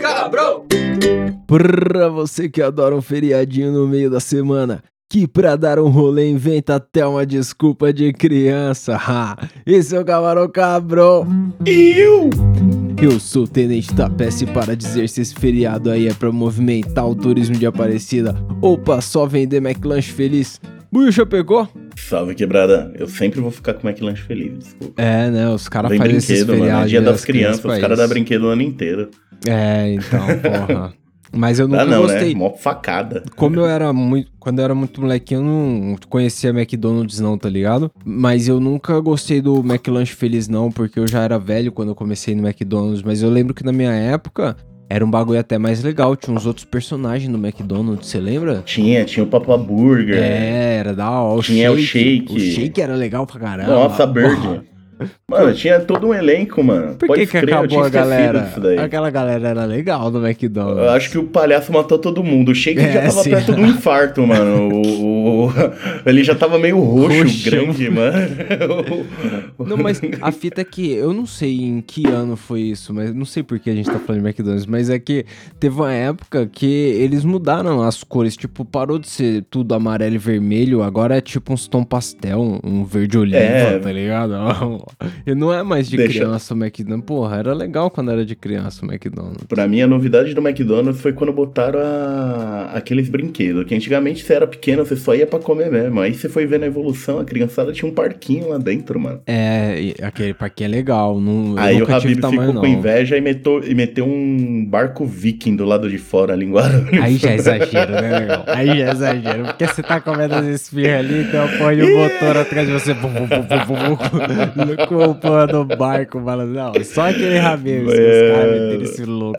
Cabrão! Pra você que adora um feriadinho no meio da semana, que pra dar um rolê inventa até uma desculpa de criança. Esse é o Camarão Cabrão. Eu sou o Tenente da Peste para dizer se esse feriado aí é pra movimentar o turismo de Aparecida ou pra só vender McLanche Feliz. Buiu Chapecó? Salve, quebrada. Eu sempre vou ficar com McLanche Feliz, desculpa. É, né? Os caras fazem esses feriados. Mano, é dia das crianças, os caras dão brinquedo o ano inteiro. É, então, porra. Mas eu nunca gostei. Né? Mó facada. Como eu era muito... Quando eu era muito molequinho, eu não conhecia McDonald's não, tá ligado? Mas eu nunca gostei do McLanche Feliz não, porque eu já era velho quando eu comecei no McDonald's. Mas eu lembro que na minha época... Era um bagulho até mais legal, tinha uns outros personagens no McDonald's, você lembra? Tinha o Papa Burger. É, era da hora. Tinha o Shake. O Shake era legal pra caramba. Nossa, Burger. Mano, tinha todo um elenco, mano. Por que acabou a galera? Aquela galera era legal no McDonald's. Eu acho que o palhaço matou todo mundo. O Shake já tava perto de um infarto, mano. Ele já tava meio roxo, grande, mano. Não, mas a fita é que eu não sei em que ano foi isso, mas não sei por que a gente tá falando de McDonald's, mas é que teve uma época que eles mudaram as cores, tipo, parou de ser tudo amarelo e vermelho, agora é tipo uns tom pastel, um verde oliva, tá ligado? E não é mais de criança o McDonald's. Porra, era legal quando era de criança o McDonald's. Pra mim, a novidade do McDonald's foi quando botaram aqueles brinquedos. Que antigamente você era pequeno, você só ia pra comer mesmo. Aí você foi vendo a evolução, a criançada tinha um parquinho lá dentro, mano. É, aquele parquinho é legal. Não, aí o Habib's ficou com inveja e meteu um barco viking do lado de fora ali em Guarulhos. Aí já é exagero, né, legal? Aí já é exagero. Porque você tá comendo as espirras ali, então põe o motor atrás de você. Com o pano do barco, mano. Não, só aquele Habib's que os caras meteram esse louco.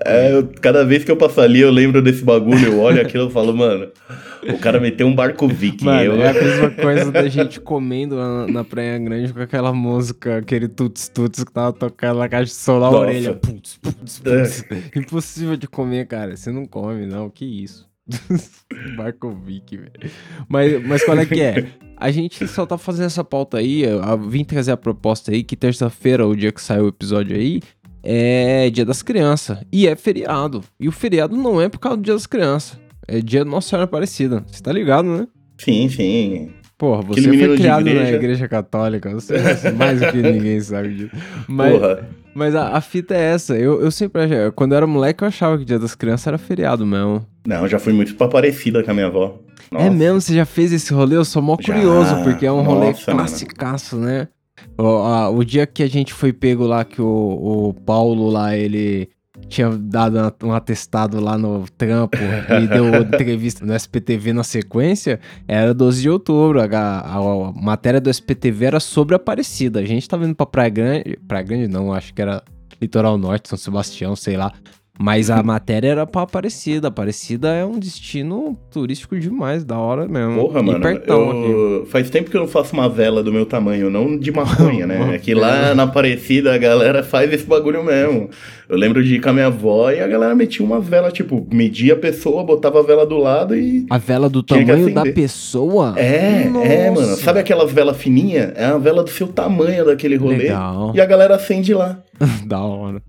Cada vez que eu passo ali, eu lembro desse bagulho, eu olho aquilo e falo, mano, o cara meteu um barco viking. Mano, é a mesma coisa da gente comendo na Praia Grande com aquela música, aquele tuts-tuts que tava tocando na caixa de sol na orelha. Putz, putz, putz. Impossível de comer, cara. Você não come, não. Que isso? Barco Viking, velho. Mas qual é que é? A gente só tá fazendo essa pauta aí. Vim trazer a proposta aí que terça-feira, o dia que saiu o episódio aí, é dia das crianças. E é feriado. E o feriado não é por causa do dia das crianças. É dia da Nossa Senhora Aparecida. Você tá ligado, né? Sim, sim. Porra, você foi criado na Igreja Católica. Você mais do que ninguém sabe disso. Mas... Porra. Mas a fita é essa, eu sempre achava, quando eu era moleque eu achava que o dia das crianças era feriado mesmo. Não, eu já fui muito pra Aparecida com a minha avó. Nossa. É mesmo? Você já fez esse rolê? Eu sou mó curioso, porque é um rolê classicaço, né? O dia que a gente foi pego lá, que o Paulo lá, ele tinha dado um atestado lá no trampo e deu entrevista no SPTV na sequência, era 12 de outubro, a matéria do SPTV era sobre Aparecida, a gente tava indo pra Praia Grande não, acho que era Litoral Norte, São Sebastião, sei lá, mas a matéria era pra Aparecida. Aparecida é um destino turístico demais, da hora mesmo. Porra, mano, faz tempo que eu não faço uma vela do meu tamanho, não de maconha, né? É que lá na Aparecida a galera faz esse bagulho mesmo. Eu lembro de ir com a minha avó e a galera metia uma vela, tipo, media a pessoa, botava a vela do lado e... A vela do tamanho da pessoa? É, mano. Sabe aquelas velas fininhas? É a vela do seu tamanho, daquele rolê. Legal. E a galera acende lá. Da hora.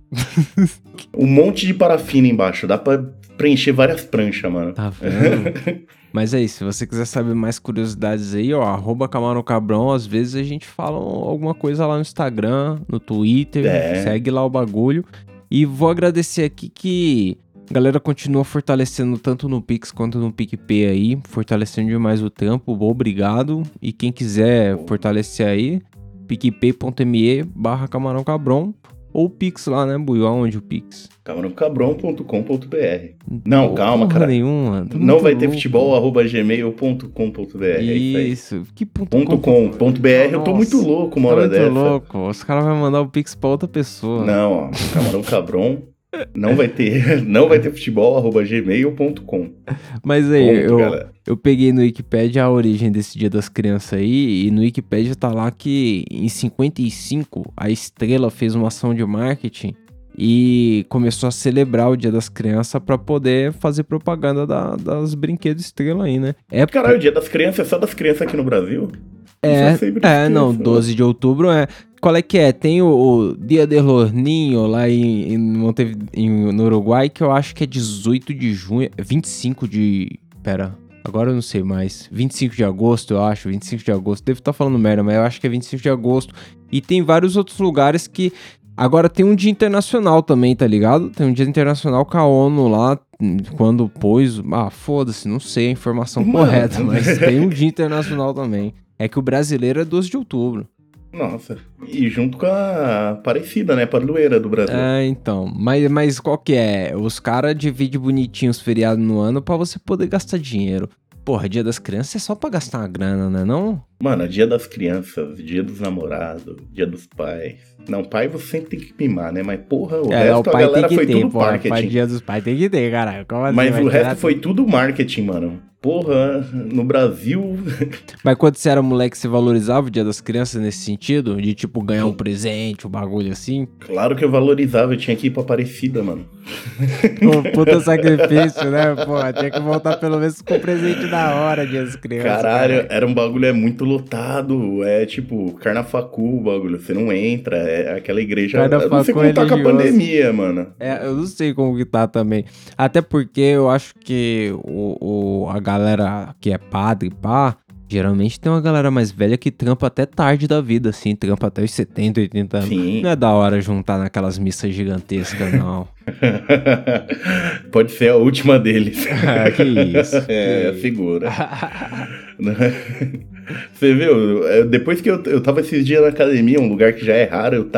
Um monte de parafina embaixo. Dá pra preencher várias pranchas, mano. Tá vendo? Mas é isso. Se você quiser saber mais curiosidades aí, ó, @CamarãoCabrão. Às vezes a gente fala alguma coisa lá no Instagram, no Twitter. Segue lá o bagulho. E vou agradecer aqui que a galera continua fortalecendo tanto no Pix quanto no PicPay aí. Fortalecendo demais o trampo. Obrigado. E quem quiser fortalecer aí, picpay.me/CamarãoCabrão. Ou o Pix lá, né, Buiu? Aonde o Pix? CamarãoCabrão.com.br. Não, calma, cara. Nenhuma. Não vai ter futebol@gmail.com.br. Isso. Que .com.br. Eu tô muito louco uma hora dessa. Muito louco. Os caras vão mandar o Pix pra outra pessoa. Não, ó. CamarãoCabrão. Não vai ter futebol@gmail.com. Mas aí, eu peguei no Wikipedia a origem desse dia das crianças aí, e no Wikipedia tá lá que em 55 a Estrela fez uma ação de marketing e começou a celebrar o Dia das Crianças pra poder fazer propaganda das brinquedos Estrela aí, né? Caralho, o Dia das Crianças é só das crianças aqui no Brasil? Não, 12 de outubro é... Qual é que é? Tem o Dia de Lorninho lá no Uruguai, que eu acho que é 18 de junho... 25 de... Pera... Agora eu não sei mais, 25 de agosto, eu acho, 25 de agosto, devo estar falando merda, mas eu acho que é 25 de agosto. E tem vários outros lugares que... Agora tem um dia internacional também, tá ligado? Tem um dia internacional com a ONU lá, quando pôs... Ah, foda-se, não sei a informação correta, mas tem um dia internacional também. É que o brasileiro é 12 de outubro. Nossa, e junto com a Aparecida, né? Padroeira do Brasil. É, então. Mas qual que é? Os caras dividem bonitinho os feriados no ano pra você poder gastar dinheiro. Porra, Dia das Crianças é só pra gastar uma grana, né? Não? Mano, Dia das Crianças, Dia dos Namorados, Dia dos Pais. Não, pai você sempre tem que mimar, né? Mas porra, o resto o pai a galera foi tudo marketing. Pai, Dia dos Pais tem que ter, caralho. Mas o resto foi tudo marketing, mano. Porra, no Brasil... Mas quando você era moleque, você valorizava o Dia das Crianças nesse sentido? De, tipo, ganhar um presente, um bagulho assim? Claro que eu valorizava, eu tinha que ir pra Aparecida, mano. Um puta sacrifício, né? Porra, tinha que voltar pelo menos com o presente na hora, Dia das Crianças. Caralho, era um bagulho muito lotado, tipo, Carnafacu, o bagulho, você não entra, aquela igreja... Eu não sei como tá com a pandemia, mano. Eu não sei como que tá também. Até porque eu acho que a galera que é padre, pá, geralmente tem uma galera mais velha que trampa até tarde da vida, assim, trampa até os 70, 80 anos. Sim. Não é da hora juntar naquelas missas gigantescas, não. Pode ser a última deles. Que isso. Figura. Você viu, depois que eu tava esses dias na academia, um lugar que já é raro,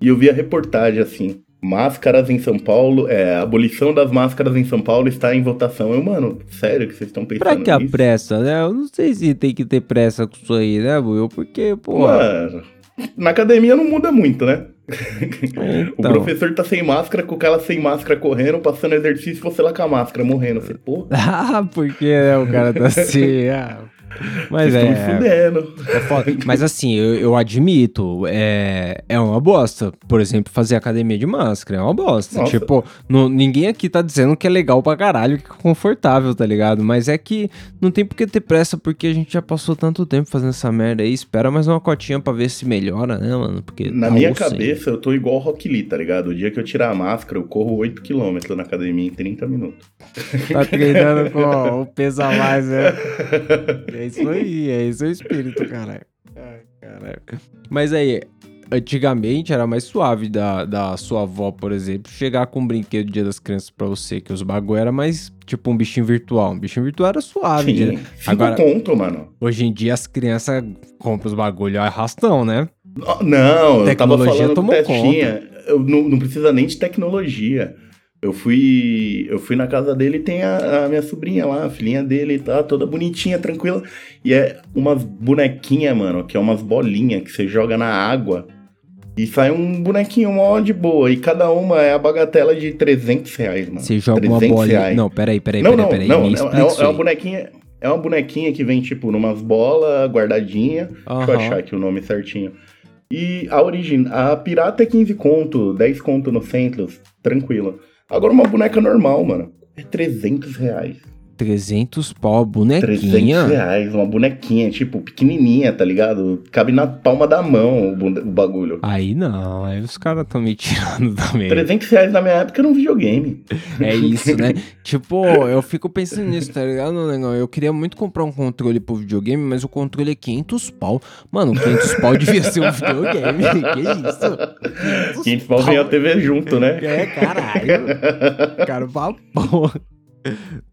e eu vi a reportagem, assim, máscaras em São Paulo, a abolição das máscaras em São Paulo está em votação. Mano, sério que vocês estão pensando nisso? Pra que a pressa, né? Eu não sei se tem que ter pressa com isso aí, né, Buiu? Porque, pô... Mano, na academia não muda muito, né? Então. O professor tá sem máscara, com o cara sem máscara correndo, passando exercício, você lá com a máscara, morrendo. Você, porra. Porque, né, o cara tá assim... Mas vocês estão me fudendo. Mas assim, eu admito, é uma bosta. Por exemplo, fazer academia de máscara é uma bosta. Nossa. Tipo, ninguém aqui tá dizendo que é legal pra caralho, que é confortável, tá ligado? Mas é que não tem por que ter pressa, porque a gente já passou tanto tempo fazendo essa merda aí. Espera mais uma cotinha pra ver se melhora, né, mano? Porque na minha cabeça, eu tô igual o Rock Lee, tá ligado? O dia que eu tirar a máscara, eu corro 8 km na academia em 30 minutos. Tá treinando com o peso a mais, né? É isso aí, é esse o espírito, caralho. Ai, caralho. Mas aí, antigamente era mais suave da sua avó, por exemplo, chegar com um brinquedo do Dia das Crianças pra você, que os bagulho era mais tipo um bichinho virtual. Um bichinho virtual era suave. Sim, agora, ponto, mano. Hoje em dia as crianças compram os bagulho arrastão, né? Não, eu tava falando com testinha. Eu não precisa nem de tecnologia. Eu fui na casa dele e tem a minha sobrinha lá, a filhinha dele, tá toda bonitinha, tranquila. E é umas bonequinhas, mano, que é umas bolinhas que você joga na água e sai um bonequinho mó de boa. E cada uma é a bagatela de R$300, mano. Você joga uma bolinha... Reais. Não, peraí. É uma bonequinha... É uma bonequinha que vem, tipo, numas bolas guardadinha. Uhum. Deixa eu achar aqui o nome certinho. E a origem... A pirata é 15 conto, 10 conto no Centros, tranquilo. Agora uma boneca normal, mano, é R$300. 300 pau, bonequinha? R$300, uma bonequinha, tipo, pequenininha, tá ligado? Cabe na palma da mão o bagulho. Aí não, aí os caras tão me tirando também. R$300 na minha época era um videogame. É isso, né? Tipo, eu fico pensando nisso, tá ligado? Não, eu queria muito comprar um controle pro videogame, mas o controle é 500 pau. Mano, 500 pau devia ser um videogame, que isso? 500 pau vem a TV junto, né? Caralho. Cara, pra porra.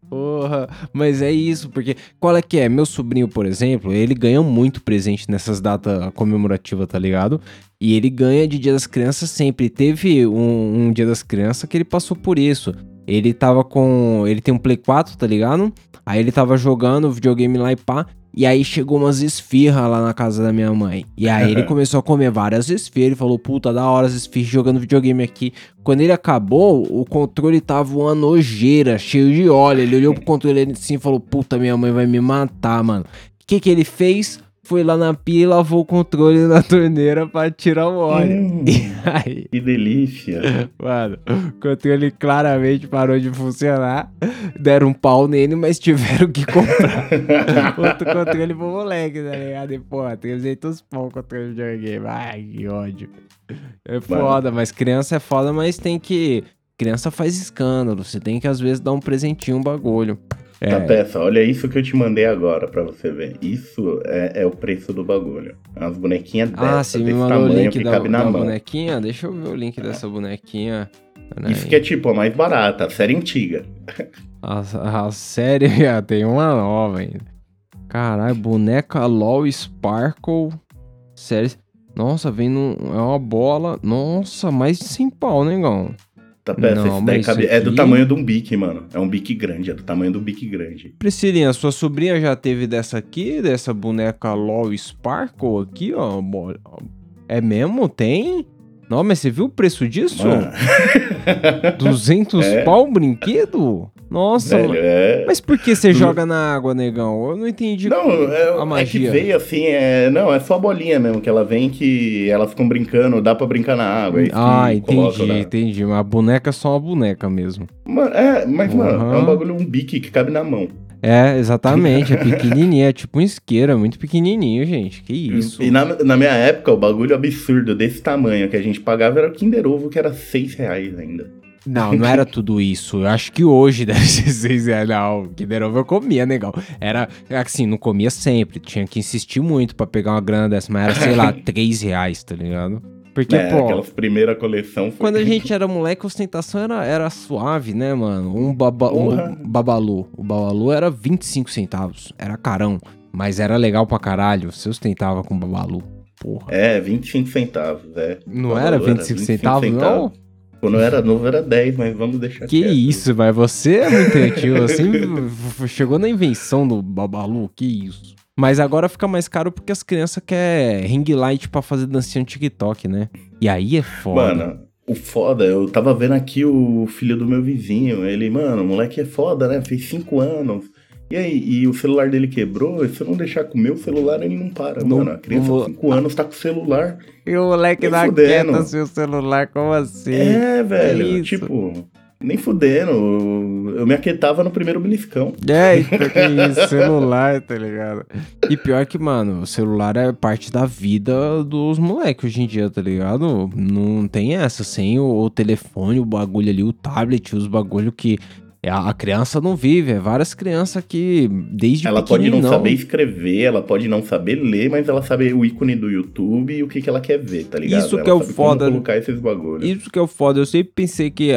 Porra, mas é isso, porque qual é que é? Meu sobrinho, por exemplo, ele ganha muito presente nessas datas comemorativas, tá ligado? E ele ganha de Dia das Crianças sempre. Teve um Dia das Crianças que ele passou por isso. Ele tava com... Ele tem um Play 4, tá ligado? Aí ele tava jogando videogame lá e pá. E aí chegou umas esfirras lá na casa da minha mãe. E aí ele começou a comer várias esfirras. Ele falou, puta, da hora as esfirras jogando videogame aqui. Quando ele acabou, o controle tava uma nojeira, cheio de óleo. Ele olhou pro controle assim e falou, puta, minha mãe vai me matar, mano. O que ele fez? Foi lá na pia e lavou o controle na torneira pra tirar o óleo. E aí... Que delícia. Mano, o controle claramente parou de funcionar. Deram um pau nele, mas tiveram que comprar outro controle pro moleque, tá ligado? E, pô, 300 pau o controle de alguém. Ai, que ódio. É foda, mas criança é foda, mas tem que... Criança faz escândalo. Você tem que, às vezes, dar um presentinho, um bagulho. É. Tá, peça, olha isso que eu te mandei agora pra você ver. Isso é o preço do bagulho. As bonequinhas desse tamanho que cabe na mão. Bonequinha? Deixa eu ver o link dessa bonequinha. Pera isso aí. Que é tipo a mais barata, a série antiga. A série já tem uma nova ainda. Caralho, boneca LOL Sparkle. Série... Nossa, vem num... É uma bola. Nossa, mais de 100 pau, negão. Peça, não, daí cabe... aqui... É do tamanho de um bique, mano. É um bique grande, é do tamanho do bique grande. Priscilinha, sua sobrinha já teve dessa aqui? Dessa boneca LOL Sparkle aqui, ó? É mesmo? Tem? Não, mas você viu o preço disso? 200 pau um brinquedo? Nossa, velho, mas por que você joga na água, negão? Eu não entendi a magia. Não, é que veio assim, não, é só a bolinha mesmo, que ela vem que elas ficam brincando, dá pra brincar na água. Entendi, mas a boneca é só uma boneca mesmo. Mano, mano, é um bagulho, um bique que cabe na mão. É, exatamente, é pequenininho, é tipo um isqueiro, é muito pequenininho, gente, que isso. E na minha época, o bagulho absurdo desse tamanho que a gente pagava era o Kinder Ovo, que era R$6 ainda. Não era tudo isso, eu acho que hoje deve ser 6 reais, não, Kinder Ovo eu comia, negão, era assim, não comia sempre, tinha que insistir muito pra pegar uma grana dessa, mas era, sei lá, 3 reais, tá ligado? Porque, pô, aquelas primeira coleção foi... Quando a gente era moleque, a ostentação era suave, né, mano? Babalu. O Babalu era 25 centavos. Era carão. Mas era legal pra caralho. Você ostentava com o Babalu. Porra. 25 centavos, Não Babalu era 25 centavos, não? Quando eu era novo era 10, mas vamos deixar quieto. Isso, mas você é muito antigo. Assim, chegou na invenção do Babalu, que isso. Mas agora fica mais caro porque as crianças querem ring light pra fazer dancinha no TikTok, né? E aí é foda. Mano, o foda, eu tava vendo aqui o filho do meu vizinho. Ele, mano, o moleque é foda, né? Fez 5 anos. E aí, e o celular dele quebrou? Se eu não deixar com o meu celular, ele não para, mano. A criança com 5 anos tá com o celular. E o moleque não aguenta seu celular, como assim? Velho, tipo... Nem fudendo, eu me aquietava no primeiro beliscão. Celular, tá ligado? E pior que, mano, o celular é parte da vida dos moleques hoje em dia, tá ligado? Não tem essa, sem o telefone, o bagulho ali, o tablet, os bagulho que... A criança não vive, várias crianças que desde pequenininho... Ela pode não saber escrever, ela pode não saber ler, mas ela sabe o ícone do YouTube e o que ela quer ver, tá ligado? Isso que é o foda. Como colocar esses bagulhos. Isso que é o foda. Eu sempre pensei que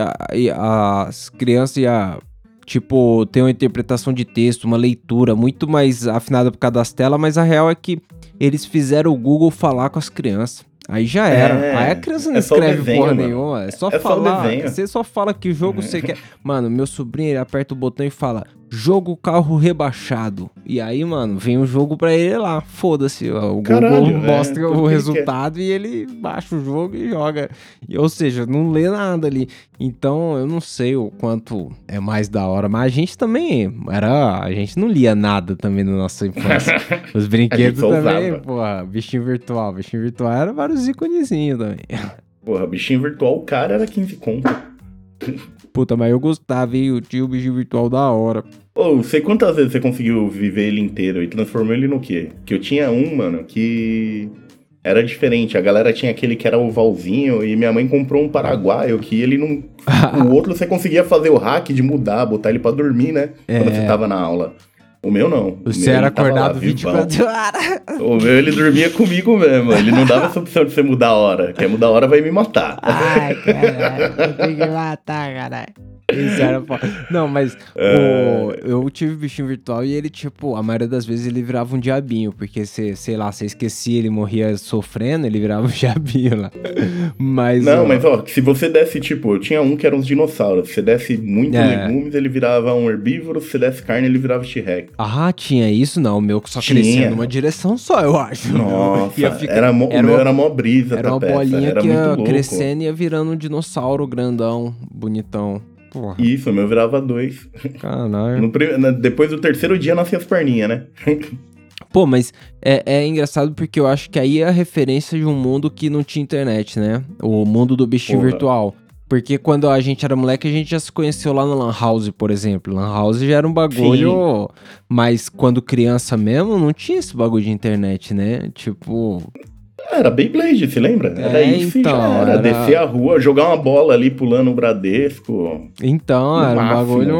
as crianças iam, tipo, ter uma interpretação de texto, uma leitura muito mais afinada por causa das telas, mas a real é que eles fizeram o Google falar com as crianças. Aí já era. Aí a criança não escreve porra nenhuma. É só falar. Você só fala que jogo você quer. Mano, meu sobrinho, ele aperta o botão e fala: jogo carro rebaixado. E aí, mano, vem o jogo pra ele lá. Foda-se. O Google mostra o resultado e ele baixa o jogo e joga. Ou seja, não lê nada ali. Então, eu não sei o quanto é mais da hora. Mas a gente também era... A gente não lia nada também na nossa infância. Os brinquedos também, porra. Bichinho virtual. Bichinho virtual era vários iconezinho também. Porra, bichinho virtual, o cara era 15 conto. Puta, mas eu gostava, hein? Eu tinha o bichinho virtual da hora. Ô, não sei quantas vezes você conseguiu viver ele inteiro e transformou ele no quê? Que eu tinha um, mano, que era diferente. A galera tinha aquele que era ovalzinho e minha mãe comprou um paraguaio que ele não... O outro você conseguia fazer o hack de mudar, botar ele pra dormir, né? Quando você tava na aula. O meu não. Você era acordado 24 horas. O meu, ele dormia comigo mesmo. Ele não dava essa opção de você mudar a hora. Quer mudar a hora, vai me matar. Ai, caralho. Eu tenho que matar, caralho. Isso era foda. Não, mas eu tive bichinho virtual e ele, tipo, a maioria das vezes ele virava um diabinho. Porque, você esquecia, ele morria sofrendo, ele virava um diabinho lá. Mas... Não, mas se você desse, tipo, eu tinha um que era uns dinossauros. Se você desse muitos legumes, ele virava um herbívoro. Se você desse carne, ele virava T-Rex. Ah, tinha isso? Não, o meu só crescia numa direção só, eu acho. Nossa, era mó brisa. Era uma bolinha era que ia crescendo e ia virando um dinossauro grandão, bonitão. Porra. Isso, o meu virava 2. Caralho. Depois do terceiro dia, nascia as perninhas, né? Pô, mas é engraçado porque eu acho que aí é a referência de um mundo que não tinha internet, né? O mundo do bichinho virtual. Porque quando a gente era moleque, a gente já se conheceu lá na Lan House, por exemplo. Lan House já era um bagulho... Sim. Mas quando criança mesmo, não tinha esse bagulho de internet, né? Tipo... Era Beyblade, se lembra? Era isso, então, era descer a rua, jogar uma bola ali, pulando um Bradesco. Então, era um bagulho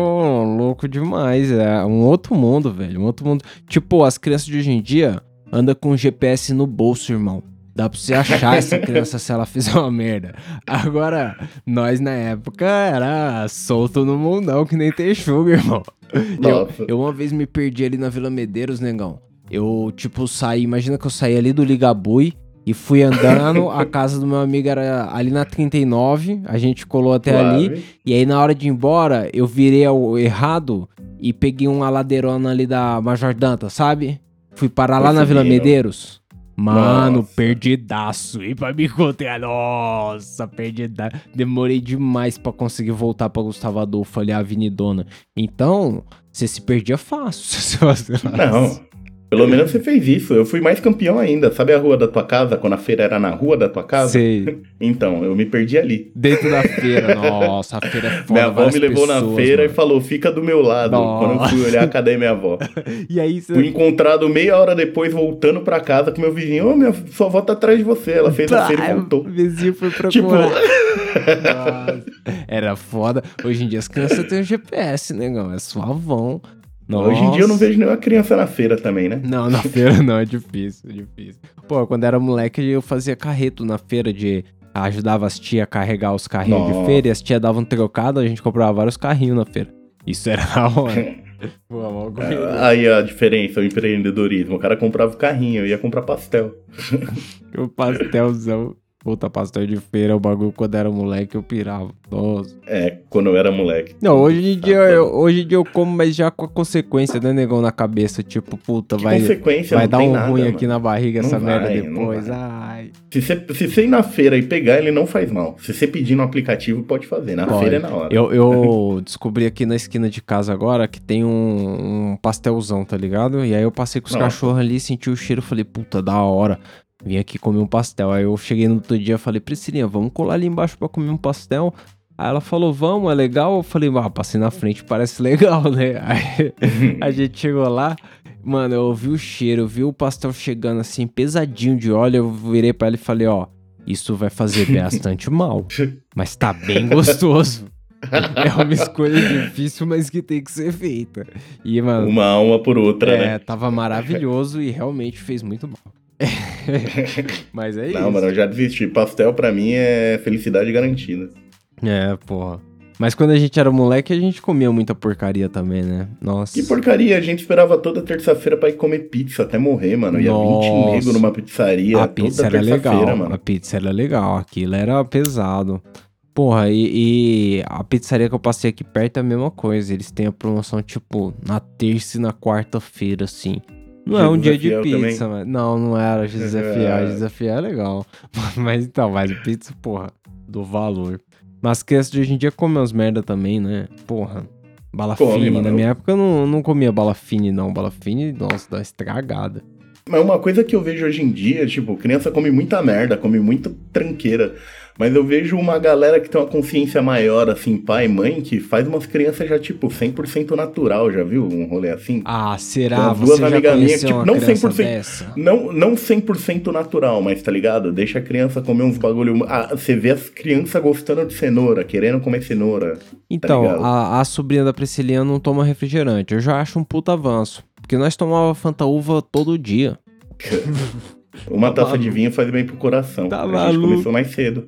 louco demais. É um outro mundo, velho. Um outro mundo. Tipo, as crianças de hoje em dia andam com GPS no bolso, irmão. Dá pra você achar essa criança se ela fizer uma merda. Agora, nós na época era solto no mundão, que nem texuga, irmão. Eu uma vez me perdi ali na Vila Medeiros, negão. Eu, tipo, saí, imagina que eu saí ali do Ligabui e fui andando, a casa do meu amigo era ali na 39, a gente colou até ali, e aí na hora de ir embora, eu virei ao errado e peguei uma ladeirona ali da Major Danta, sabe? Fui parar lá na Vila Medeiros. Mano, perdidaço. E pra me encontrar, nossa, perdidaço. Demorei demais pra conseguir voltar pra Gustavo Adolfo ali, a avenidona. Então, você se perdia fácil. Não, pelo menos você fez isso. Eu fui mais campeão ainda. Sabe a rua da tua casa, quando a feira era na rua da tua casa? Sei. Então, eu me perdi ali. Dentro da feira, nossa, a feira é foda. Minha avó me levou na feira, mano, e falou, fica do meu lado. Nossa. Quando eu fui olhar, cadê minha avó? E aí, você... Fui encontrado meia hora depois, voltando pra casa com meu vizinho. Ô, sua avó tá atrás de você. Ela fez a feira e voltou. O vizinho foi procurar. Tipo... Nossa, era foda. Hoje em dia as crianças têm um GPS, negão. É suavão. Nossa. Hoje em dia eu não vejo nenhuma criança na feira também, né? Não, na feira não, é difícil. Pô, quando era moleque eu fazia carreto na feira, ajudava as tias a carregar os carrinhos de feira, e as tias davam trocado, a gente comprava vários carrinhos na feira. Isso era da hora. Pô, logo... Aí a diferença, o empreendedorismo, o cara comprava o carrinho, eu ia comprar pastel. O pastelzão. Puta, pastel de feira, o bagulho, quando era moleque, eu pirava. Nossa. É, quando eu era moleque. Não, hoje em dia eu como, mas já com a consequência, né, negão, na cabeça. Tipo, puta, vai dar um ruim aqui na barriga essa merda depois. Ai. Se você ir na feira e pegar, ele não faz mal. Se você pedir no aplicativo, pode fazer. Na feira é na hora. Eu descobri aqui na esquina de casa agora que tem um pastelzão, tá ligado? E aí eu passei com os cachorros ali, senti o cheiro, falei, puta, da hora. Vim aqui comer um pastel. Aí eu cheguei no outro dia e falei, Priscilinha, vamos colar ali embaixo pra comer um pastel? Aí ela falou, vamos, é legal? Eu falei, passei na frente, parece legal, né? Aí a gente chegou lá, mano, eu ouvi o cheiro, eu vi o pastel chegando assim, pesadinho de óleo, eu virei pra ela e falei, isso vai fazer bastante mal, mas tá bem gostoso. É uma escolha difícil, mas que tem que ser feita. E, mano, uma alma por outra, né? Tava maravilhoso e realmente fez muito mal. Mas é isso. Não, mano, eu já desisti. Pastel pra mim é felicidade garantida. É, porra. Mas quando a gente era moleque, a gente comia muita porcaria também, né? Nossa. Que porcaria? A gente esperava toda terça-feira pra ir comer pizza até morrer, mano. Ia 20 negros numa pizzaria. A pizza era legal, mano. A pizza era legal. Aquilo era pesado. Porra, e a pizzaria que eu passei aqui perto é a mesma coisa. Eles têm a promoção, tipo, na terça e na quarta-feira, assim. Não Jesus é um dia de pizza, mas... Não era desafiar. Desafiar é legal. Mas então, pizza, porra, do valor. Mas crianças de hoje em dia comem umas merda também, né? Porra, bala fine. Na minha época eu não comia bala fine, não. Bala fine, nossa, dá estragada. Mas uma coisa que eu vejo hoje em dia, tipo, criança come muita merda, come muita tranqueira. Mas eu vejo uma galera que tem uma consciência maior, assim, pai e mãe, que faz umas crianças já, tipo, 100% natural, já viu? Um rolê assim. Ah, será? Você já conheceu uma criança dessa? Não 100% natural, mas tá ligado? Deixa a criança comer uns bagulho... Ah, você vê as crianças gostando de cenoura, querendo comer cenoura. Então, tá a sobrinha da Priscilinha não toma refrigerante. Eu já acho um puta avanço. Porque nós tomávamos Fanta-Uva todo dia. Uma taça de vinho faz bem pro coração. Tá maluco. A gente começou mais cedo.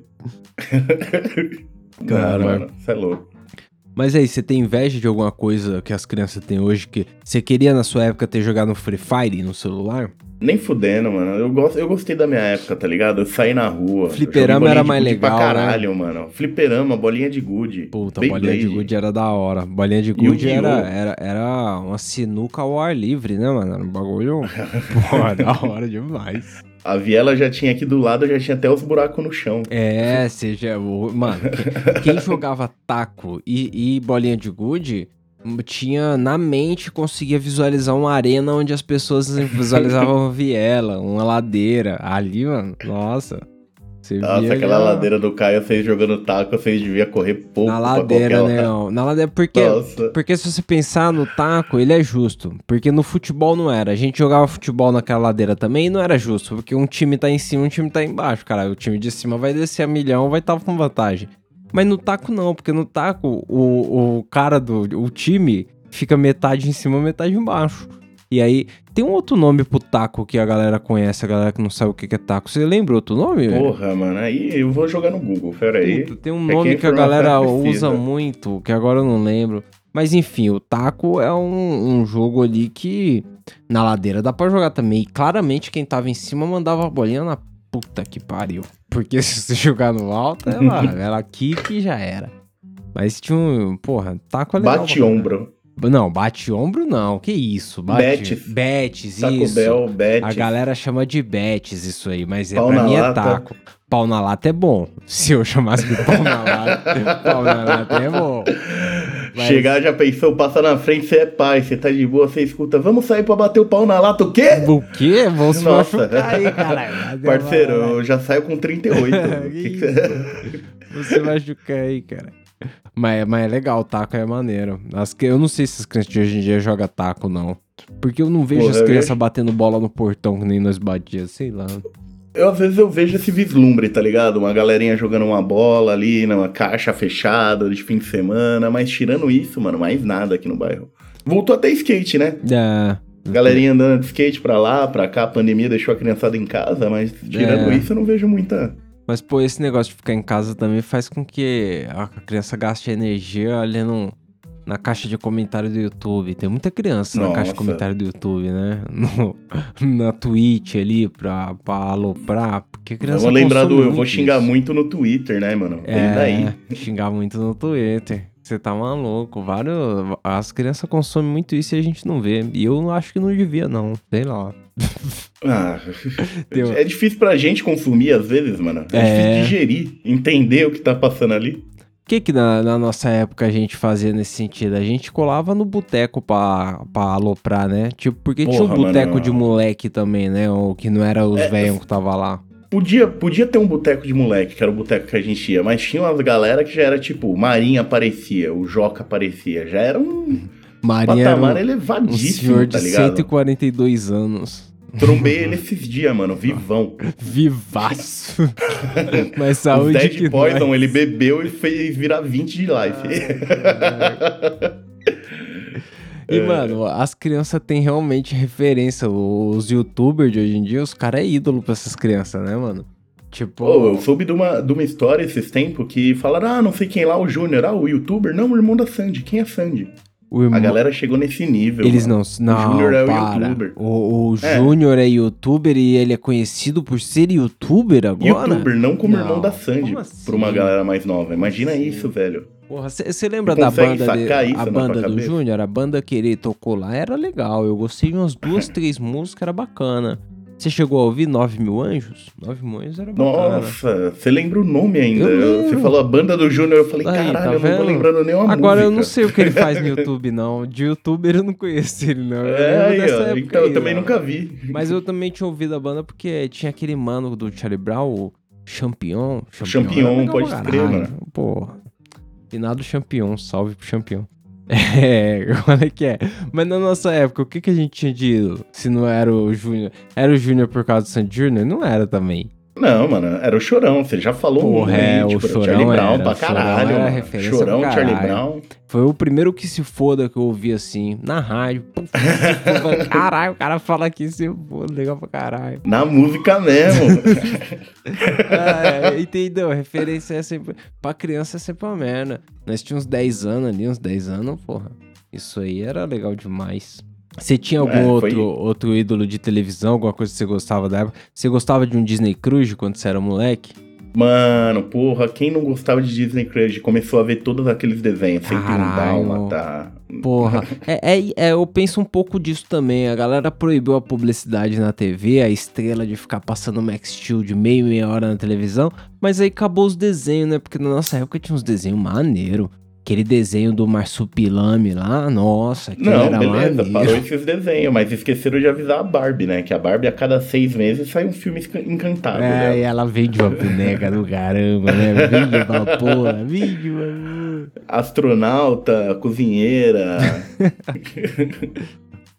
Cara, mano, você é louco. Mas aí, você tem inveja de alguma coisa que as crianças têm hoje que você queria na sua época ter jogado no Free Fire no celular? Nem fudendo, mano. Eu gostei da minha época, tá ligado? Eu saí na rua. Fliperama era mais legal, pra caralho, né? Mano. Fliperama, bolinha de gude. Puta, bolinha de gude era da hora. Bolinha de gude era uma sinuca ao ar livre, né, mano? Era um bagulho... Porra, da hora demais. A viela já tinha aqui do lado, já tinha até os buracos no chão. É, seja... Mano, quem jogava taco e bolinha de gude... tinha na mente, conseguia visualizar uma arena onde as pessoas visualizavam viela, uma ladeira. Ali, mano, nossa. Nossa, aquela ladeira do Caio, vocês jogando taco, vocês deviam correr pouco. Na ladeira, né? Na ladeira, porque se você pensar no taco, ele é justo. Porque no futebol não era. A gente jogava futebol naquela ladeira também e não era justo. Porque um time tá em cima, um time tá embaixo, cara. O time de cima vai descer a milhão, vai estar com vantagem. Mas no taco não, porque no taco o cara do time fica metade em cima, metade embaixo. E aí, tem um outro nome pro taco que a galera conhece, a galera que não sabe o que é taco. Você lembra outro nome? Porra, mano, aí eu vou jogar no Google, peraí. Tem um nome que a galera usa muito, que agora eu não lembro. Mas enfim, o taco é um jogo ali que na ladeira dá pra jogar também. E claramente quem tava em cima mandava a bolinha na puta que pariu. Porque se você jogar no alto, é lá, ela quica e já era. Mas tinha um, porra, taco é legal. Bate ombro. Não, bate ombro não, que isso. Betis, isso. Bel, Betis. A galera chama de Betis isso aí, mas é, pra mim é taco. Pau na lata é bom. Se eu chamasse de pau na lata é bom. Mas... chegar, já pensou, passa na frente, você é pai, você tá de boa, você escuta, vamos sair pra bater o pau na lata, o quê? O quê? Vamos se machucar aí, caralho. Parceiro, eu já saio com 38. Você vai machucar aí, cara. Mas é legal, o taco é maneiro. Eu não sei se as crianças de hoje em dia jogam taco, não. Porque eu não vejo as crianças batendo bola no portão que nem nós batia, sei lá. Eu, às vezes eu vejo esse vislumbre, tá ligado? Uma galerinha jogando uma bola ali numa caixa fechada de fim de semana. Mas tirando isso, mano, mais nada aqui no bairro. Voltou até skate, né? Galerinha andando de skate pra lá, pra cá. A pandemia deixou a criançada em casa, mas tirando isso eu não vejo muita... Mas, pô, esse negócio de ficar em casa também faz com que a criança gaste energia olhando na caixa de comentário do YouTube. Tem muita criança na caixa de comentário do YouTube, né? Na Twitch ali, pra aloprar. Porque a criança consome muito isso. Eu vou xingar muito no Twitter, né, mano? Xingar muito no Twitter. Você tá maluco. As crianças consomem muito isso e a gente não vê. E eu acho que não devia, não. Sei lá. É difícil pra gente consumir às vezes, mano. É difícil digerir, entender o que tá passando ali. O que na nossa época a gente fazia nesse sentido? A gente colava no boteco pra aloprar, né? Tipo, porque tinha um boteco de moleque também, né? Ou que não era os velhos que tava lá. Podia ter um boteco de moleque, que era o boteco que a gente ia, mas tinha umas galera que já era tipo, o Marinho aparecia, o Joca aparecia, já era um patamar elevadíssimo, tá ligado? Um senhor de 142 anos. Trombei ele esses dias, mano, vivão. Vivaço. Mas saúde que Dead Poison, ele bebeu e fez virar 20 de life. E, mano, as crianças têm realmente referência. Os youtubers de hoje em dia, os caras é ídolo pra essas crianças, né, mano? Tipo... Pô, eu soube de uma história esses tempos que falaram, não sei quem lá, o Júnior, o youtuber. Não, o irmão da Sandy. Quem é Sandy? A galera chegou nesse nível. Eles mano. Não. O Júnior é o youtuber. O Júnior é youtuber e ele é conhecido por ser youtuber agora? Youtuber, não como irmão da Sandy, como assim? Pra uma galera mais nova. Imagina isso, velho. Porra, você lembra da banda a banda do Júnior? A banda que ele tocou lá era legal. Eu gostei de umas duas, três músicas, era bacana. Você chegou a ouvir 9 Mil Anjos? 9 Mil Anjos era bacana. Nossa, você lembra o nome ainda? Você falou a banda do Júnior, eu falei, caralho, eu não tô lembrando nenhuma música. Agora eu não sei o que ele faz no YouTube, não. De youtuber eu não conheço ele, não. Eu então eu também nunca vi. Mas eu também tinha ouvido a banda porque tinha aquele mano do Charlie Brown, o Champion. Champion, pode escrever, mano. Porra. Finado Champion, salve pro Champion. Olha que é. Mas na nossa época, o que a gente tinha de ídolo? Se não era o Júnior. Era o Júnior por causa do Sandy Júnior? Não era também. Não, mano, era o Chorão, você já falou muito. O Chorão Charlie Brown pra caralho. Chorão, referência Chorão pra caralho. Charlie Brown. Foi o primeiro que se foda que eu ouvi assim, na rádio. Puf, caralho, o cara fala que se foda, legal pra caralho. Na música mesmo. Entendeu? Referência é sempre. Pra criança é sempre uma merda. Nós tínhamos uns 10 anos ali, uns 10 anos, porra. Isso aí era legal demais. Você tinha algum outro ídolo de televisão, alguma coisa que você gostava da época? Você gostava de um Disney Cruise quando você era moleque? Mano, porra, quem não gostava de Disney Cruise começou a ver todos aqueles desenhos, sem um tá? Porra, eu penso um pouco disso também. A galera proibiu a publicidade na TV, a Estrela de ficar passando Max Steel de meia hora na televisão, mas aí acabou os desenhos, né? Porque na nossa época tinha uns desenhos maneiros. Aquele desenho do marsupilame lá, nossa, que não, era beleza, maneiro. Parou esses desenhos, mas esqueceram de avisar a Barbie, né? Que a Barbie a cada 6 meses sai um filme encantado, né? E ela vende uma boneca do caramba, né? Vende uma porra, vende uma... Astronauta, cozinheira...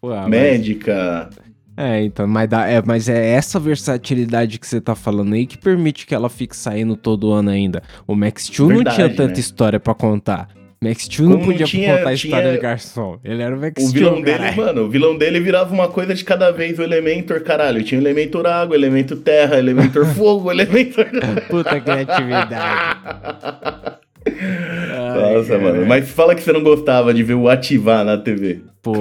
Ué, médica... Mas... É, então, mas é essa versatilidade que você tá falando aí que permite que ela fique saindo todo ano ainda. O Max Steel não tinha tanta história pra contar. Max Steel não podia contar a história de garçom. Ele era o Max Steel, o vilão dele virava uma coisa de cada vez. O Elementor, caralho. Tinha o Elementor Água, o Elementor Terra, o Elementor Fogo, o Elementor... Puta criatividade. Nossa, ai, mano. Mas fala que você não gostava de ver o Ativar na TV. Pô,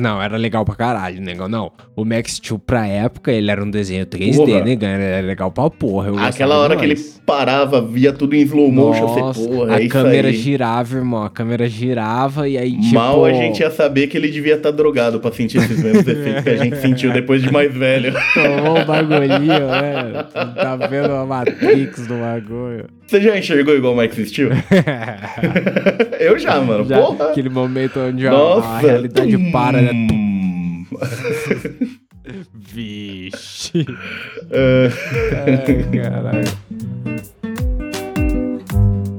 não, era legal pra caralho, negão. Não, o Max Steel pra época, ele era um desenho 3D, porra, né? Era legal pra porra. Aquela hora que ele parava, via tudo em slow motion, nossa, porra, a câmera aí girava, irmão. A câmera girava e aí, tipo... Mal a gente ia saber que ele devia estar drogado pra sentir esses mesmos efeitos que a gente sentiu depois de mais velho. Tomou um bagulhinho, né? Tá vendo a Matrix do bagulho. Você já enxergou igual o Max Steel? Eu já, mano. Já, porra. Aquele momento onde a realidade para, né? Vixe. Ai, caralho.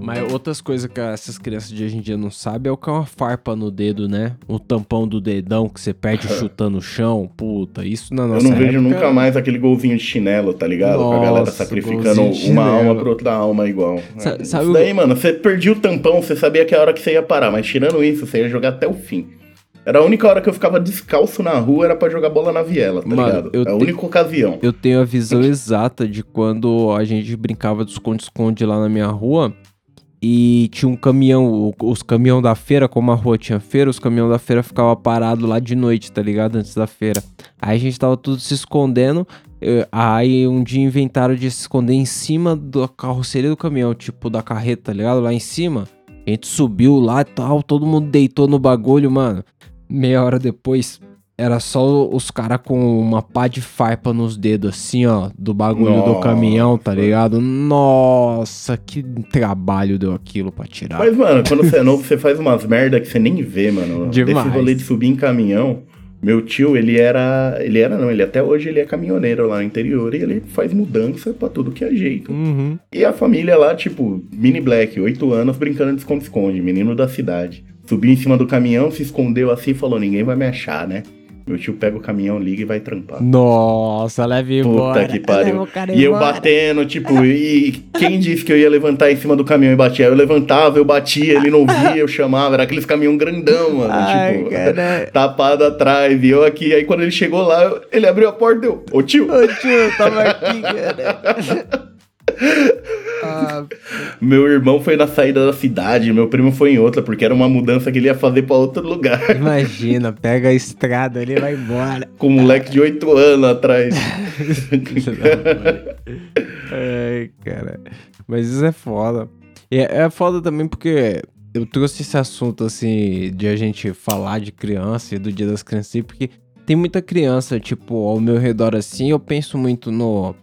Mas outras coisas que essas crianças de hoje em dia não sabem é o que é uma farpa no dedo, né? O tampão do dedão que você perde chutando o chão. Puta, isso na nossa época... Eu não vejo nunca mais aquele golzinho de chinelo, tá ligado? Nossa, com a galera sacrificando uma alma pra outra alma igual. Sabe isso daí, mano, você perdia o tampão, você sabia que é a hora que você ia parar, mas tirando isso, você ia jogar até o fim. Era a única hora que eu ficava descalço na rua, era pra jogar bola na viela, tá ligado? É a única ocasião. Eu tenho a visão exata de quando a gente brincava de esconde-esconde lá na minha rua e tinha um caminhão, os caminhões da feira, como a rua tinha feira, os caminhões da feira ficavam parados lá de noite, tá ligado? Antes da feira. Aí a gente tava tudo se escondendo, aí um dia inventaram de se esconder em cima da carroceria do caminhão, tipo da carreta, tá ligado? Lá em cima. A gente subiu lá e tal, todo mundo deitou no bagulho, mano. Meia hora depois, era só os caras com uma pá de farpa nos dedos, assim, ó, do bagulho do caminhão, tá ligado? Nossa, que trabalho deu aquilo pra tirar. Mas, mano, quando você é novo, você faz umas merda que você nem vê, mano. Demais. Desse rolê de subir em caminhão, meu tio, ele até hoje ele é caminhoneiro lá no interior e ele faz mudança pra tudo que é jeito. Uhum. E a família lá, tipo, mini black, 8 anos, brincando de esconde-esconde, menino da cidade. Subiu em cima do caminhão, se escondeu assim e falou, ninguém vai me achar, né? Meu tio pega o caminhão, liga e vai trampar. Nossa, leve embora. Puta que pariu. E eu batendo, tipo, e quem disse que eu ia levantar em cima do caminhão e batia? Eu levantava, eu batia, ele não via, eu chamava. Era aqueles caminhão grandão, mano. Ai, tipo, cara, tapado atrás. E eu aqui, aí quando ele chegou lá, ele abriu a porta e deu, ô tio, tava aqui, cara. Meu irmão foi na saída da cidade, meu primo foi em outra, porque era uma mudança que ele ia fazer pra outro lugar. Imagina, pega a estrada, ele vai embora. Com um moleque de 8 anos atrás. Ai, cara. Mas isso é foda. E é foda também porque eu trouxe esse assunto, assim, de a gente falar de criança e do Dia das Crianças, porque tem muita criança, tipo, ao meu redor, assim, eu penso muito no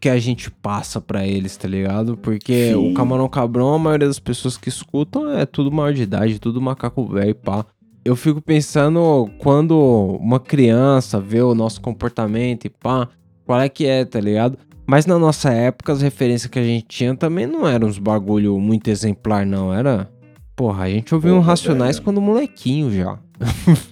que a gente passa pra eles, tá ligado? Porque sim, o Camarão Cabrão, a maioria das pessoas que escutam é tudo maior de idade, tudo macaco velho, pá. Eu fico pensando quando uma criança vê o nosso comportamento e pá, qual é que é, tá ligado? Mas na nossa época, as referências que a gente tinha também não eram uns bagulho muito exemplar, não, era... Porra, a gente ouvia um Racionais quando molequinho já.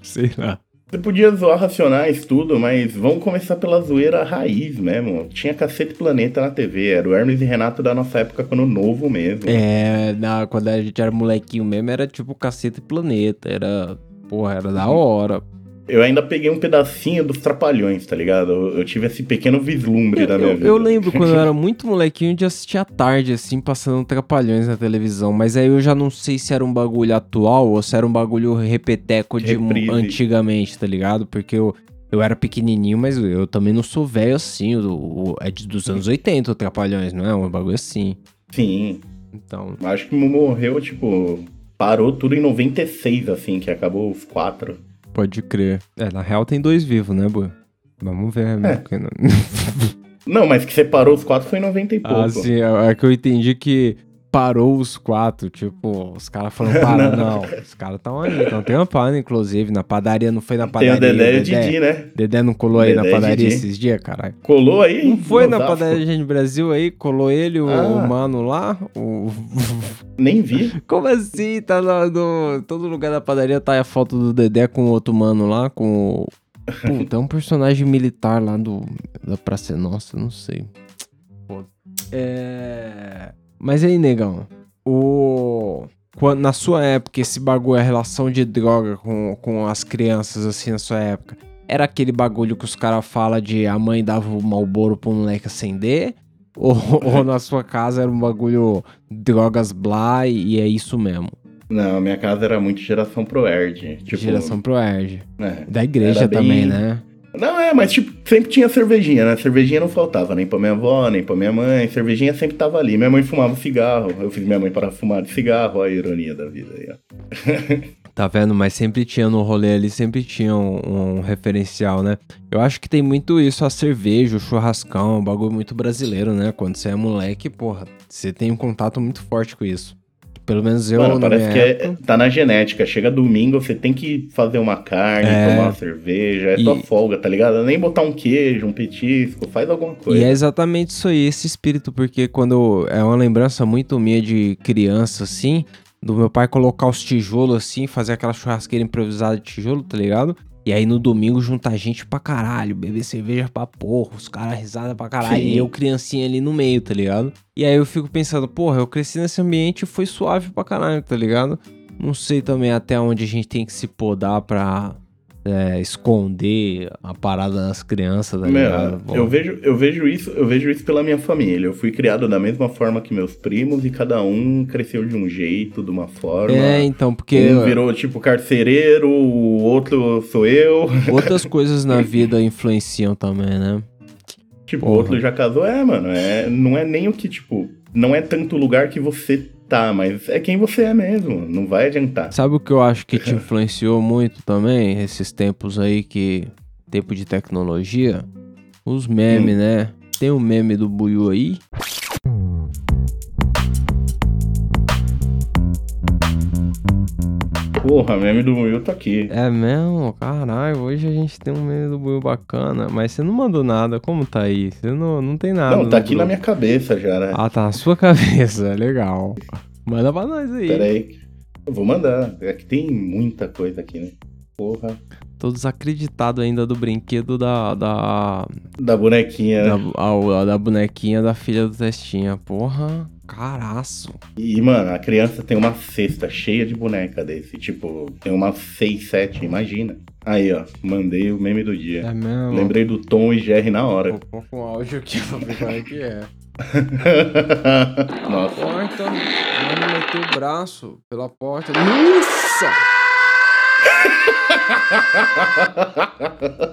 Sei lá. Você podia zoar Racionais, tudo, mas vamos começar pela zoeira raiz mesmo. Tinha Casseta e Planeta na TV, era o Hermes e Renato da nossa época quando novo mesmo. É, quando a gente era molequinho mesmo, era tipo Casseta e Planeta, era... Porra, era da hora. Eu ainda peguei um pedacinho dos Trapalhões, tá ligado? Eu tive esse pequeno vislumbre da minha vida. Eu lembro quando eu era muito molequinho de assistir à tarde, assim, passando Trapalhões na televisão, mas aí eu já não sei se era um bagulho atual ou se era um bagulho repeteco de antigamente, tá ligado? Porque eu era pequenininho, mas eu também não sou velho assim, é dos anos 80 o Trapalhões, não é? Um bagulho assim. Sim. Então... Acho que morreu, tipo, parou tudo em 96, assim, que acabou os 4. Pode crer. É, na real tem 2 vivos, né, Buiu? Vamos ver. É. Não, mas que separou os 4 foi em 90 e pouco. Ah, sim, é que eu entendi que parou os quatro, tipo, os caras falaram, para, não, os caras estão aí, estão trampando, inclusive, na padaria, não foi na padaria. Tem o Dedé e o Didi, né? Dedé não colou aí na padaria esses dias, caralho? Colou aí, hein? Não foi na padaria Gente Brasil aí, colou ele, o mano lá, o... Nem vi. Como assim? Tá no todo lugar da padaria tá a foto do Dedé com o outro mano lá, com o... Puta, é um personagem militar lá da Praça Nossa, não sei. Mas aí, negão, quando, na sua época, esse bagulho, a relação de droga com as crianças, assim, na sua época, era aquele bagulho que os caras falam de a mãe dava o Malboro pro moleque acender? Ou na sua casa era um bagulho drogas blá e é isso mesmo? Não, minha casa era muito geração Proerd. Tipo, geração Proerd. Da igreja também, bem... né? Não, mas tipo, sempre tinha cervejinha, né? Cervejinha não faltava, nem pra minha avó, nem pra minha mãe. Cervejinha sempre tava ali. Minha mãe fumava cigarro. Eu fiz minha mãe parar de fumar de cigarro. Olha a ironia da vida aí, ó. Tá vendo? Mas sempre tinha no rolê ali, sempre tinha um referencial, né? Eu acho que tem muito isso, a cerveja, o churrascão, um bagulho muito brasileiro, né? Quando você é moleque, porra, você tem um contato muito forte com isso. Pelo menos eu, mano, parece que tá na genética. Chega domingo, você tem que fazer uma carne, tomar uma cerveja. É tua folga, tá ligado? Nem botar um queijo, um petisco, faz alguma coisa. E é exatamente isso aí, esse espírito. Porque quando... É uma lembrança muito minha de criança, assim. Do meu pai colocar os tijolos, assim. Fazer aquela churrasqueira improvisada de tijolo, tá ligado? E aí no domingo juntar gente pra caralho. Beber cerveja pra porra. Os caras risada pra caralho. Sim. E eu criancinha ali no meio, tá ligado? E aí eu fico pensando, porra, eu cresci nesse ambiente e foi suave pra caralho, tá ligado? Não sei também até onde a gente tem que se podar pra esconder a parada das crianças, tá ligado? Meu, eu vejo isso pela minha família. Eu fui criado da mesma forma que meus primos e cada um cresceu de um jeito, de uma forma. Então, porque... Um virou, tipo, carcereiro, o outro sou eu. Outras coisas na vida influenciam também, né? Tipo, o outro já casou, mano, não é nem o que, tipo, não é tanto o lugar que você tá, mas é quem você é mesmo, não vai adiantar. Sabe o que eu acho que te influenciou muito também, esses tempos aí que, tempo de tecnologia? Os memes, né? Tem um meme do Buiu aí? Porra, meme do Buiu tá aqui. É mesmo? Caralho, hoje a gente tem um meme do Buiu bacana. Mas você não mandou nada, como tá aí? Você não tem nada. Não, tá aqui grupo. Na minha cabeça já, né? Ah, tá na sua cabeça, legal. Manda pra nós aí. Pera aí, eu vou mandar. É que tem muita coisa aqui, né? Porra. Tô desacreditado ainda do brinquedo da bonequinha, né? Da bonequinha da filha do Testinha, porra. Caraço. E, mano, a criança tem uma cesta cheia de boneca desse. Tipo, tem umas 6, 7, imagina. Aí, ó, mandei o meme do dia. É mesmo? Lembrei do Tom e Jerry na hora. Vou pôr com áudio aqui pra ver o que é. Nossa. Porta, o mano meteu o braço pela porta. Nossa!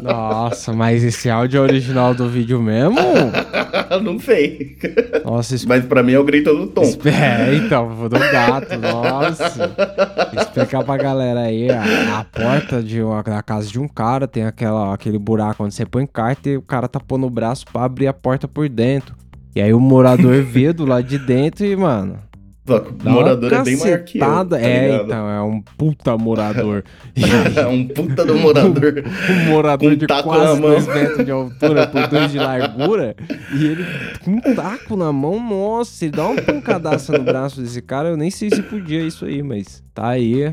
Nossa, mas esse áudio é original do vídeo mesmo? Não sei. Nossa, mas pra mim é o grito do Tom. Então, do gato, nossa. Explicar pra galera aí, a porta da casa de um cara tem aquele buraco onde você põe carta e o cara tá pondo o braço pra abrir a porta por dentro. E aí o morador vê do lado de dentro e, mano... Só que o morador é bem maior que eu, tá ligado? Então, é um puta morador. É um puta do morador. Um morador com de taco quase 2 metros de altura por 2 de largura. E ele com um taco na mão, nossa, ele dá um pancadaço no braço desse cara. Eu nem sei se podia isso aí, mas tá aí.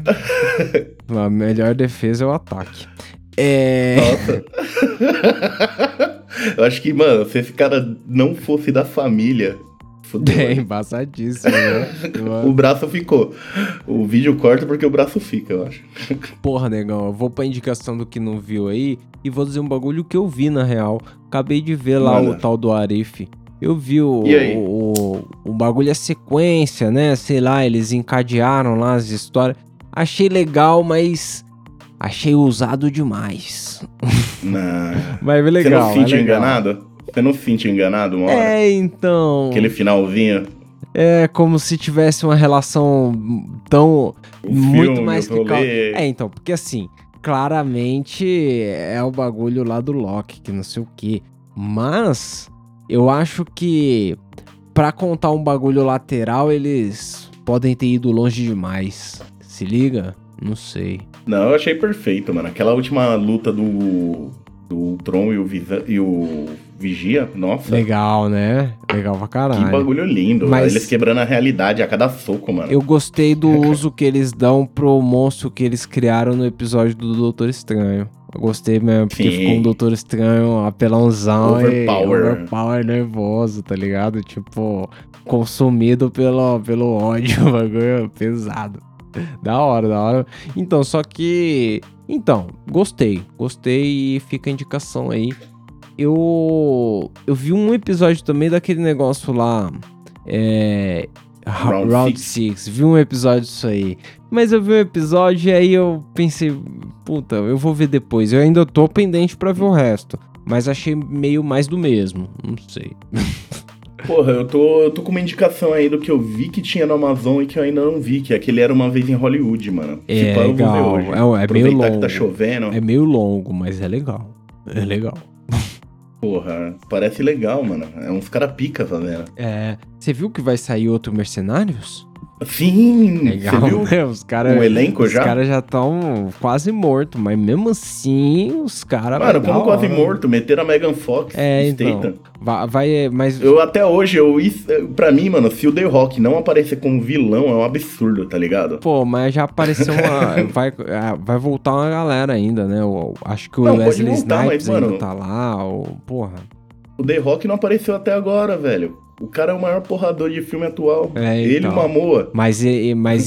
A melhor defesa é o ataque. Nossa. Eu acho que, mano, se esse cara não fosse da família... É embaçadíssimo, né? O braço ficou. O vídeo corta porque o braço fica, eu acho. Porra, negão, eu vou pra indicação do que não viu aí e vou dizer um bagulho que eu vi, na real. Acabei de ver lá o tal do Arif. Eu vi o bagulho, a sequência, né? Sei lá, eles encadearam lá as histórias. Achei legal, mas... Achei ousado demais. Não. Mas é legal. Você não se sente enganado? Você não se sente enganado uma hora? Então... Aquele finalzinho. É como se tivesse uma relação tão... O muito filme, mais que calma. Então, porque assim, claramente é o bagulho lá do Loki, que não sei o quê. Mas eu acho que... pra contar um bagulho lateral, eles podem ter ido longe demais. Se liga? Não sei. Não, eu achei perfeito, mano. Aquela última luta do Tron e o Vigia, nossa. Legal, né? Legal pra caralho. Que bagulho lindo. Mas eles quebrando a realidade a cada soco, mano. Eu gostei do uso que eles dão pro monstro que eles criaram no episódio do Doutor Estranho. Eu gostei mesmo, porque ficou um Doutor Estranho apelãozão overpower nervoso, tá ligado? Tipo, consumido pelo ódio, o bagulho pesado. Da hora. Então, só que... Então, gostei e fica a indicação aí. Eu vi um episódio também daquele negócio lá, Round 6, vi um episódio disso aí. Mas eu vi um episódio e aí eu pensei, puta, eu vou ver depois. Eu ainda tô pendente pra ver o resto, mas achei meio mais do mesmo, não sei. Porra, eu tô com uma indicação aí do que eu vi que tinha no Amazon e que eu ainda não vi, que é aquele Era Uma Vez em Hollywood, mano. É tipo, legal, eu vou ver hoje. Aproveitar meio longo, que tá chovendo. É meio longo, mas é legal. É legal. Porra, parece legal, mano. É uns cara pica, velho. É, você viu que vai sair outro Mercenários? Sim, legal, você viu? Né? Os cara, o elenco os já? Os caras já estão quase mortos, mas mesmo assim os caras... Mano, como quase morto? Meteram a Megan Fox. É, então. Mas... Eu até hoje, pra mim, mano, se o The Rock não aparecer como vilão é um absurdo, tá ligado? Pô, mas já apareceu uma... vai voltar uma galera ainda, né? Eu acho que o Wesley Snipes ainda tá lá, porra. O The Rock não apareceu até agora, velho. O cara é o maior porrador de filme atual. Ele e Mamoa. Mas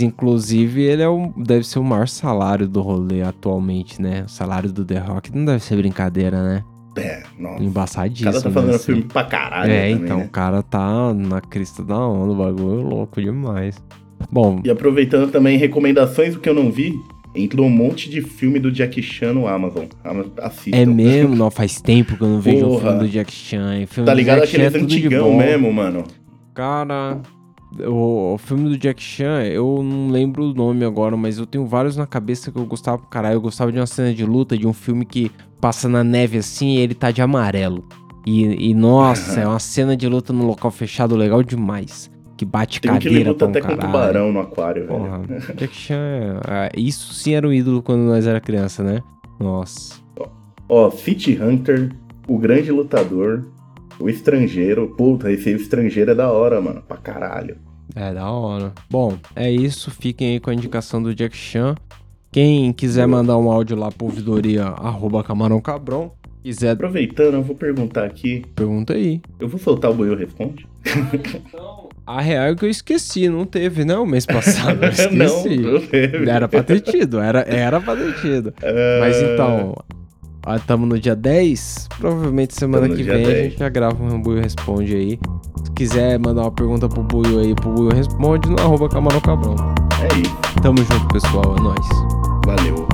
inclusive, ele deve ser o maior salário do rolê atualmente, né? O salário do The Rock não deve ser brincadeira, né? É, nossa. Embaçadíssimo. O cara tá fazendo filme pra caralho. Também, então, né? O cara tá na crista da onda, o bagulho louco demais. Bom. E aproveitando também recomendações do que eu não vi, entrou um monte de filme do Jackie Chan no Amazon. Assistam. É mesmo? Não, faz tempo que eu não vejo um filme do Jackie Chan. Filme tá ligado aqueles antigão mesmo, mano? Cara, o filme do Jackie Chan, eu não lembro o nome agora, mas eu tenho vários na cabeça que eu gostava pra caralho. Eu gostava de uma cena de luta, de um filme que passa na neve assim e ele tá de amarelo. E nossa, é uma cena de luta num local fechado legal demais. Que bate tem cadeira que luta pra um até caralho. Com tubarão no aquário, porra, velho. Jack Chan, isso sim era um ídolo quando nós era criança, né? Nossa. Ó, City Hunter, O Grande Lutador, O Estrangeiro. Puta, esse Estrangeiro é da hora, mano. Pra caralho. É da hora. Bom, é isso. Fiquem aí com a indicação do Jack Chan. Quem quiser mandar um áudio lá pro ouvidoria@camarãocabrão. Aproveitando, eu vou perguntar aqui. Pergunta aí. Eu vou soltar o Buiu Responde? Então... A real é que eu esqueci, não teve, não, mês passado, eu esqueci. não teve. Era pra ter tido, era pra ter tido. Mas então, estamos no dia 10, provavelmente semana que vem 10. A gente já grava um Buiu Responde aí. Se quiser mandar uma pergunta pro Buiu aí, pro Buiu Responde, no @camarãocabrão. É isso. Tamo junto, pessoal, é nóis. Valeu.